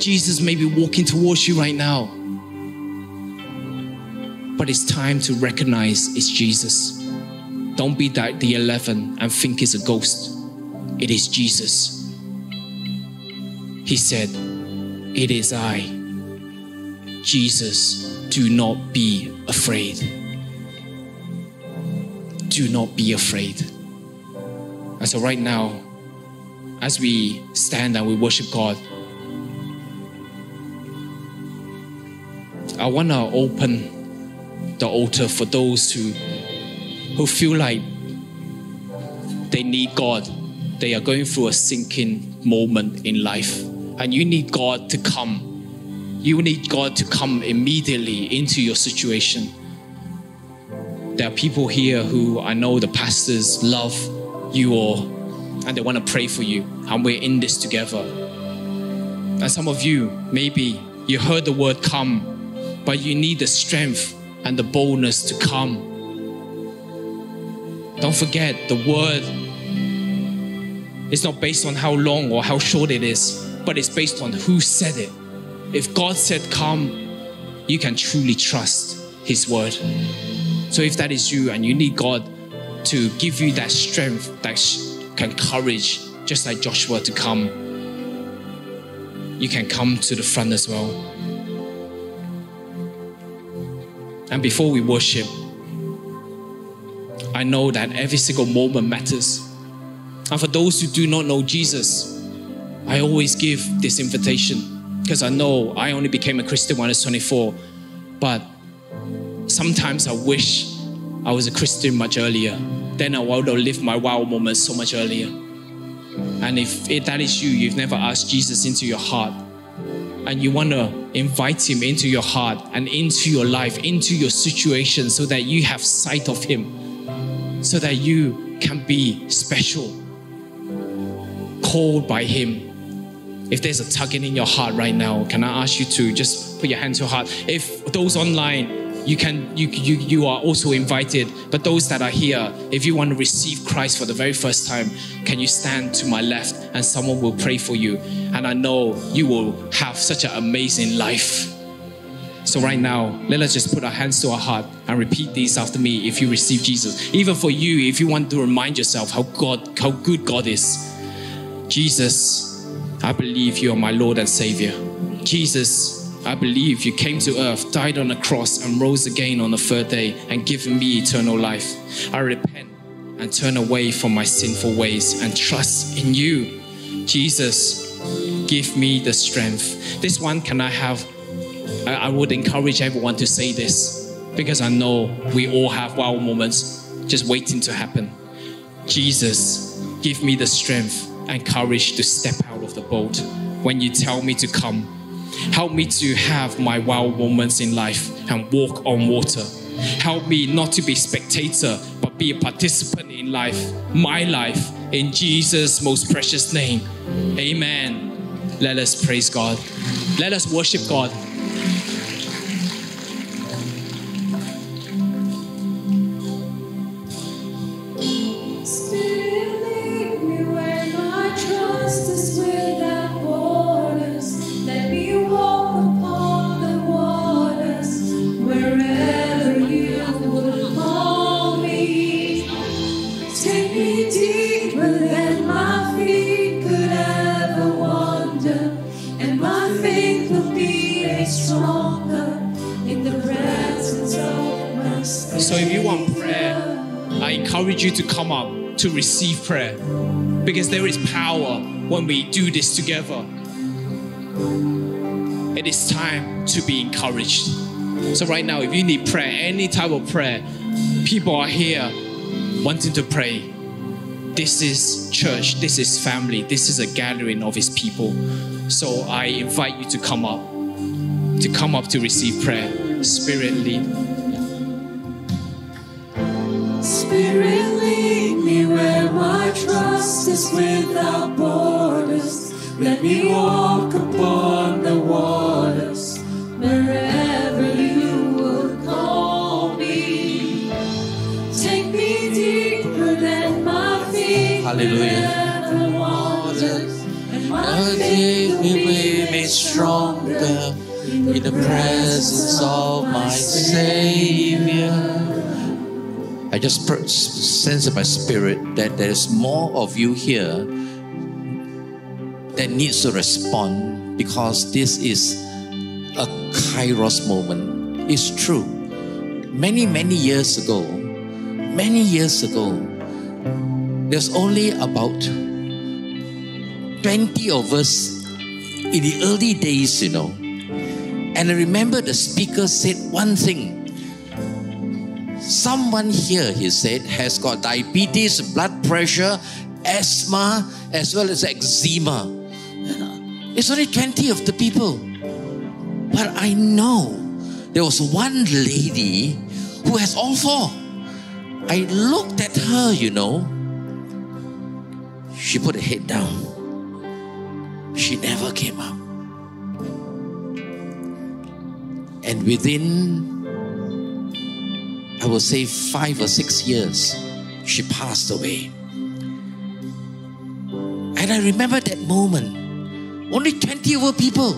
Jesus may be walking towards you right now, but it's time to recognize it's Jesus. Don't be like the eleven and think it's a ghost. It is Jesus. He said, "It is I, Jesus. Do not be afraid. Do not be afraid." And so right now, as we stand and we worship God, I want to open the altar for those who, who feel like they need God. They are going through a sinking moment in life, and you need God to come. You need God to come immediately into your situation. There are people here who I know the pastors love you all, and they want to pray for you, and we're in this together. And some of you, maybe you heard the word come, but you need the strength and the boldness to come. Don't forget, the word is not based on how long or how short it is, but it's based on who said it. If God said come, you can truly trust His word. So if that is you and you need God to give you that strength, that courage, just like Joshua, to come, you can come to the front as well. And before we worship, I know that every single moment matters. And for those who do not know Jesus, I always give this invitation, because I know I only became a Christian when I was twenty-four, but sometimes I wish I was a Christian much earlier. Then I would have lived my wow moments so much earlier. And if, if that is you, you've never asked Jesus into your heart, and you want to invite Him into your heart and into your life, into your situation, so that you have sight of Him, so that you can be special, called by Him. If there's a tugging in your heart right now, can I ask you to just put your hand to your heart? If those online, you can, you, you, you are also invited, but those that are here, if you want to receive Christ for the very first time, can you stand to my left and someone will pray for you? And I know you will have such an amazing life. So right now, let us just put our hands to our heart and repeat these after me if you receive Jesus. Even for you, if you want to remind yourself how God, how good God is. Jesus, I believe you are my Lord and Savior. Jesus, I believe you came to earth, died on a cross, and rose again on the third day and given me eternal life. I repent and turn away from my sinful ways and trust in you. Jesus, give me the strength. This one, can I have? I would encourage everyone to say this, because I know we all have wow moments just waiting to happen. Jesus, give me the strength and courage to step out of the boat when you tell me to come. Help me to have my wow moments in life and walk on water. Help me not to be a spectator, but be a participant in life, my life, in Jesus' most precious name. Amen. Let us praise God. Let us worship God. You to come up to receive prayer, because there is power when we do this together. It is time to be encouraged. So right now, if you need prayer, any type of prayer, people are here wanting to pray. This is church, this is family, this is a gathering of His people. So I invite you to come up, to come up to receive prayer. Spirit, lead. Spirit, lead me where my trust is without borders. Let me walk upon the waters wherever you would call me. Take me deeper than my feet. Hallelujah. Waters, and my faith will be stronger in the presence of my Savior. I just sense in my spirit that there is more of you here that needs to respond, because this is a Kairos moment. It's true. Many, many years ago, many years ago, there's only about twenty of us in the early days, you know. And I remember the speaker said one thing. Someone here, he said, has got diabetes, blood pressure, asthma, as well as eczema. It's only twenty of the people. But I know there was one lady who has all four. I looked at her, you know. She put her head down. She never came up. And within, I would say, five or six years, she passed away. And I remember that moment. Only twenty over people.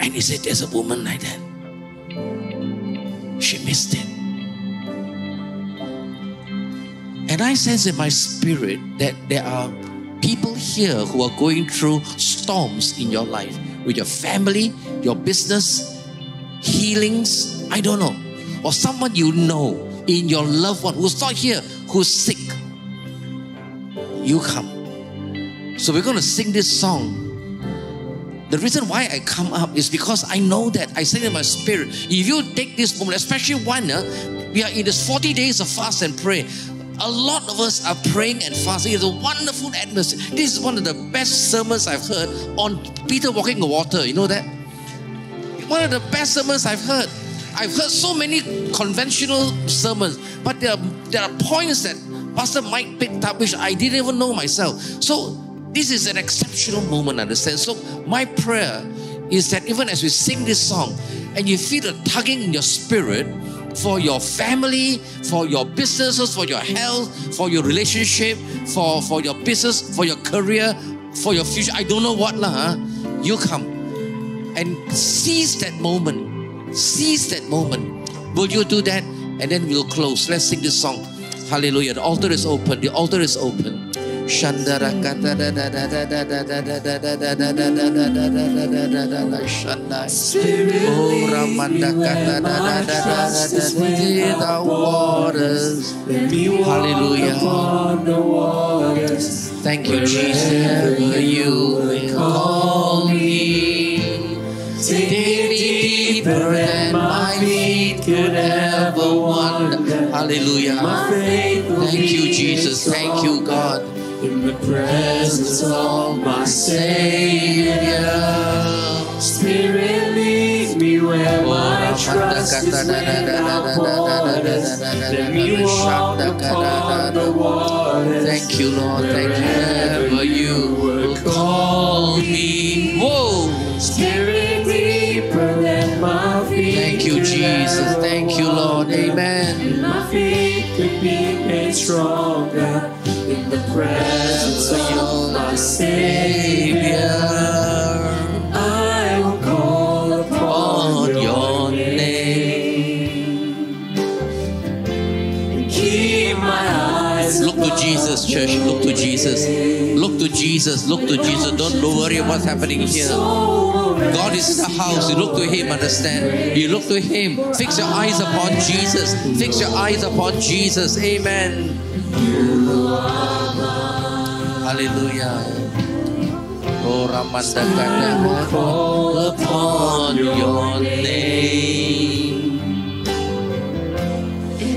And he said, there's a woman like that. She missed it. And I sense in my spirit that there are people here who are going through storms in your life, with your family, your business, healings, I don't know. Or someone you know in your loved one who's not here, who's sick. You come. So we're going to sing this song. The reason why I come up is because I know that I sing in my spirit. If you take this moment, especially one, uh, we are in this forty days of fast and pray. A lot of us are praying and fasting. It's a wonderful atmosphere. This is one of the best sermons I've heard on Peter walking the water. You know that? One of the best sermons I've heard. I've heard so many conventional sermons, but there are, there are points that Pastor Mike picked up which I didn't even know myself. So this is an exceptional moment, understand? So my prayer is that even as we sing this song and you feel the tugging in your spirit for your family, for your businesses, for your health, for your relationship, for, for your business, for your career, for your future, I don't know what lah, huh? You come. And seize that moment. Seize that moment. Will you do that? And then we'll close. Let's sing this song. Hallelujah. The altar is open. The altar is open. Shandara kata da da da da da da da da da da da da da da da da. Take me deeper than my feet could ever wander. Hallelujah. Thank you, Jesus. Thank you, God. In the presence of my Savior, Spirit, lead me where my trust is without borders. Let me walk upon the waters. Thank you, Lord. Thank you. Wherever you will call me. Whoa. Spirit, my feet. Thank you, Jesus. Thank you, Lord. Amen. And my feet could be made stronger in the presence of my Savior. I will call upon your name and keep my eyes. Look to Jesus, church. Look to Jesus. Look to Jesus. Look to Jesus. Don't worry about what's happening here. God is in the house. You look to Him, understand? You look to Him. Fix your eyes upon Jesus. Fix your eyes upon Jesus. Amen. Hallelujah. Oh, Ramadakata, will call upon your name.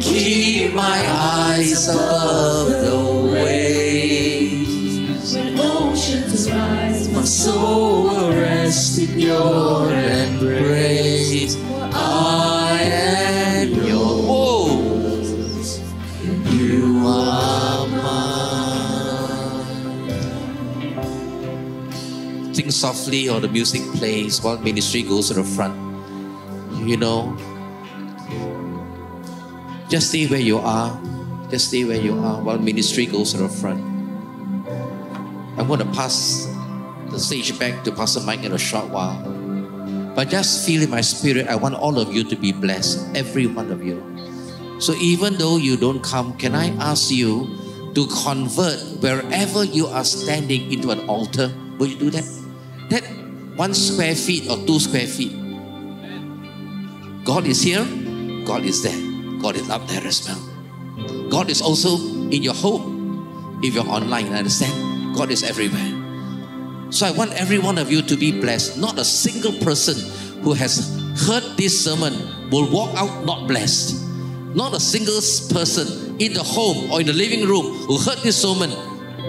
Keep my eyes above the waves. When oceans rise, my soul will rest in your embrace. I softly or the music plays while ministry goes to the front. You know, just stay where you are. Just stay where you are while ministry goes to the front. I'm going to pass the stage back to Pastor Mike in a short while. But just feel in my spirit, I want all of you to be blessed. Every one of you. So even though you don't come, can I ask you to convert wherever you are standing into an altar? Will you do that? That one square feet or two square feet. God is here. God is there. God is up there as well. God is also in your home. If you're online, understand? God is everywhere. So I want every one of you to be blessed. Not a single person who has heard this sermon will walk out not blessed. Not a single person in the home or in the living room who heard this sermon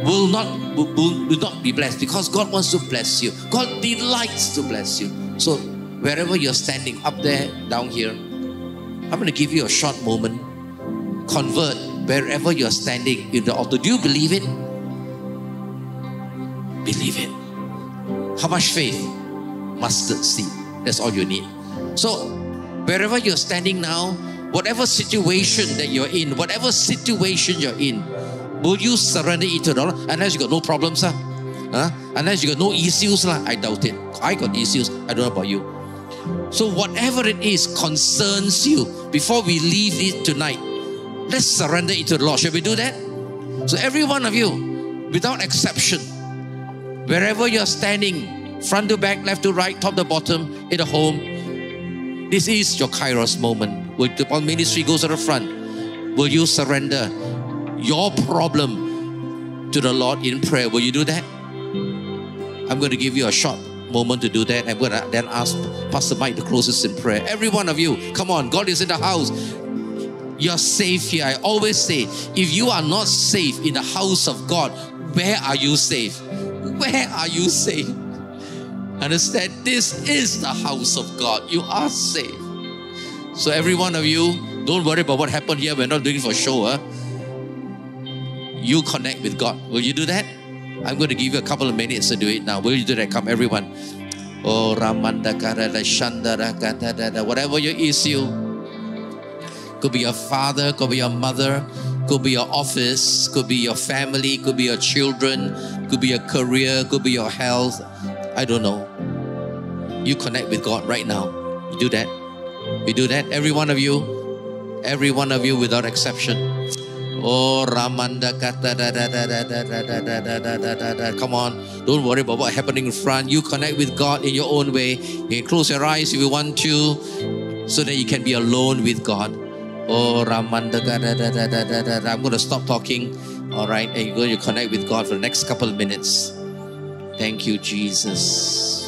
will not, will, will not be blessed, because God wants to bless you. God delights to bless you. So wherever you're standing, up there, down here, I'm going to give you a short moment. Convert wherever you're standing in the altar. Do you believe it? Believe it. How much faith? Mustard seed. That's all you need. So wherever you're standing now, whatever situation that you're in, whatever situation you're in, will you surrender it to the Lord? Unless you got no problems, huh? Huh? Unless you got no issues, huh? I doubt it. I got issues. I don't know about you. So whatever it is concerns you, before we leave it tonight, let's surrender it to the Lord. Shall we do that? So every one of you, without exception, wherever you're standing, front to back, left to right, top to bottom, in the home, this is your Kairos moment. When the ministry goes to the front, will you surrender your problem to the Lord in prayer? Will you do that? I'm going to give you a short moment to do that. I'm going to then ask Pastor Mike to close us in prayer. Every one of you, come on, God is in the house. You're safe here. I always say, if you are not safe in the house of God, where are you safe? Where are you safe? Understand, this is the house of God. You are safe. So every one of you, don't worry about what happened here. We're not doing it for show. Huh? You connect with God. Will you do that? I'm going to give you a couple of minutes to do it now. Will you do that? Come, everyone. Oh, Ramanda Karada Shandara Katada. Whatever your issue, could be your father, could be your mother, could be your office, could be your family, could be your children, could be your career, could be your health. I don't know. You connect with God right now. You do that. We do that, every one of you, every one of you without exception. Oh, Ramanda Kata da da da da da da da da da da da. Come on, don't worry about what's happening in front. You connect with God in your own way. You can close your eyes if you want to, so that you can be alone with God. Oh, Ramanda Kata da da da da da. I'm going to stop talking. All right, and you're going to connect with God for the next couple of minutes. Thank you, Jesus.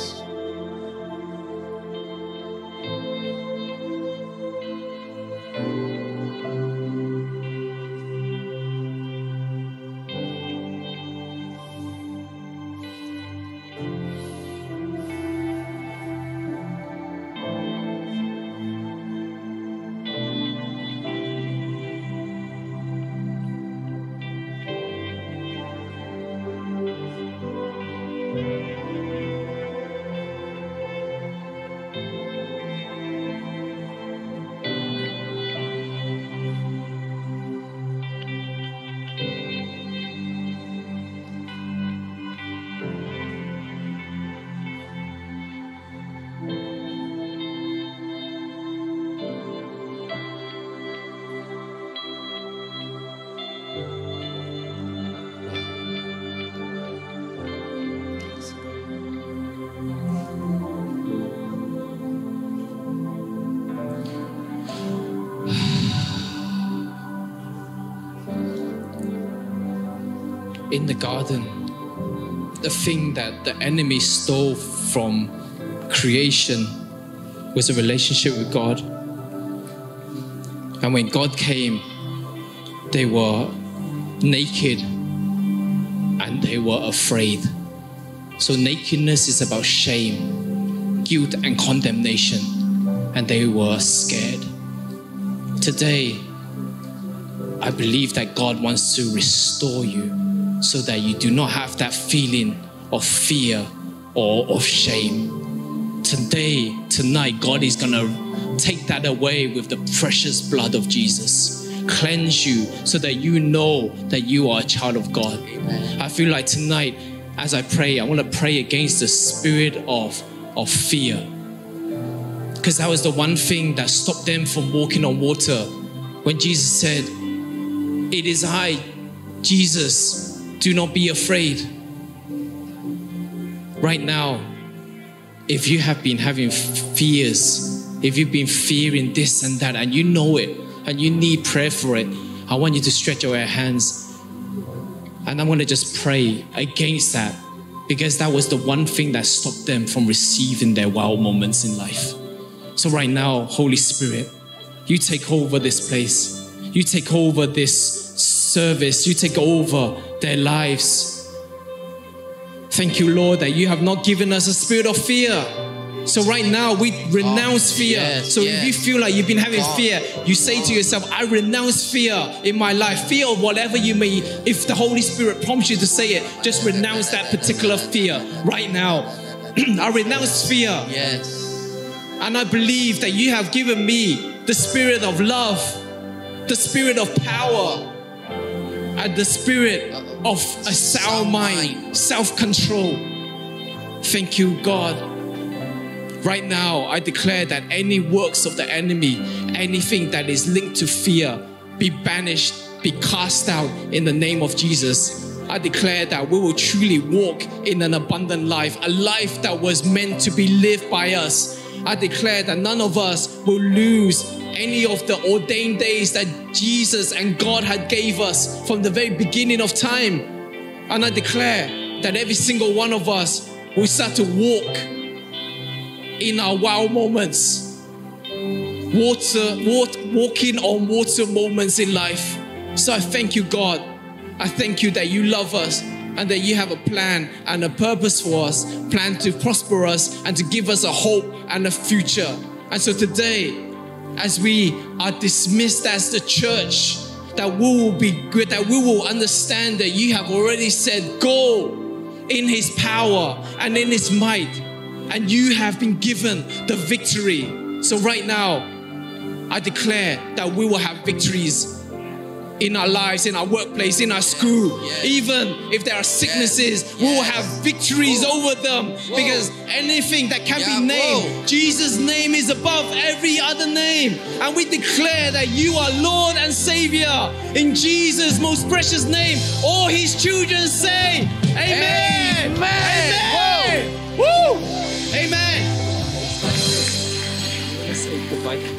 In the garden, the thing that the enemy stole from creation was a relationship with God. And when God came, they were naked and they were afraid. So nakedness is about shame, guilt and condemnation, and they were scared. Today, I believe that God wants to restore you, so that you do not have that feeling of fear or of shame. Today, tonight, God is going to take that away with the precious blood of Jesus. Cleanse you so that you know that you are a child of God. Amen. I feel like tonight, as I pray, I want to pray against the spirit of, of fear. Because that was the one thing that stopped them from walking on water. When Jesus said, "It is I, Jesus, do not be afraid." Right now, if you have been having fears, if you've been fearing this and that, and you know it, and you need prayer for it, I want you to stretch out your hands. And I want to just pray against that, because that was the one thing that stopped them from receiving their wow moments in life. So right now, Holy Spirit, you take over this place. You take over this service. You take over their lives. Thank you, Lord, that you have not given us a spirit of fear. So right now, we renounce oh, fear. Yes, so yes. If you feel like you've been having oh, fear, you say to yourself, I renounce fear in my life. Fear of whatever you may, if the Holy Spirit prompts you to say it, just renounce that particular fear right now. I renounce fear. Yes. And I believe that you have given me the spirit of love, the spirit of power, and the spirit of a sound mind, self-control. Thank you, God. Right now, I declare that any works of the enemy, anything that is linked to fear, be banished, be cast out in the name of Jesus. I declare that we will truly walk in an abundant life, a life that was meant to be lived by us. I declare that none of us will lose any of the ordained days that Jesus and God had gave us from the very beginning of time. And I declare that every single one of us will start to walk in our wow moments, water, walk, walking on water moments in life. So I thank you, God. I thank you that you love us and that you have a plan and a purpose for us, plan to prosper us and to give us a hope and a future. And so today, as we are dismissed as the church, that we will be good, that we will understand that you have already said, go in his power and in his might, and you have been given the victory. So right now, I declare that we will have victories in our lives, in our workplace, in our school. Yes. Even if there are sicknesses, yes. we will have victories whoa. over them. Whoa. Because anything that can yeah, be named, whoa. Jesus' name is above every other name. And we declare that you are Lord and Savior in Jesus' most precious name. All his children say, Amen. Amen. Amen. Amen. Woo. Amen. Let's say goodbye.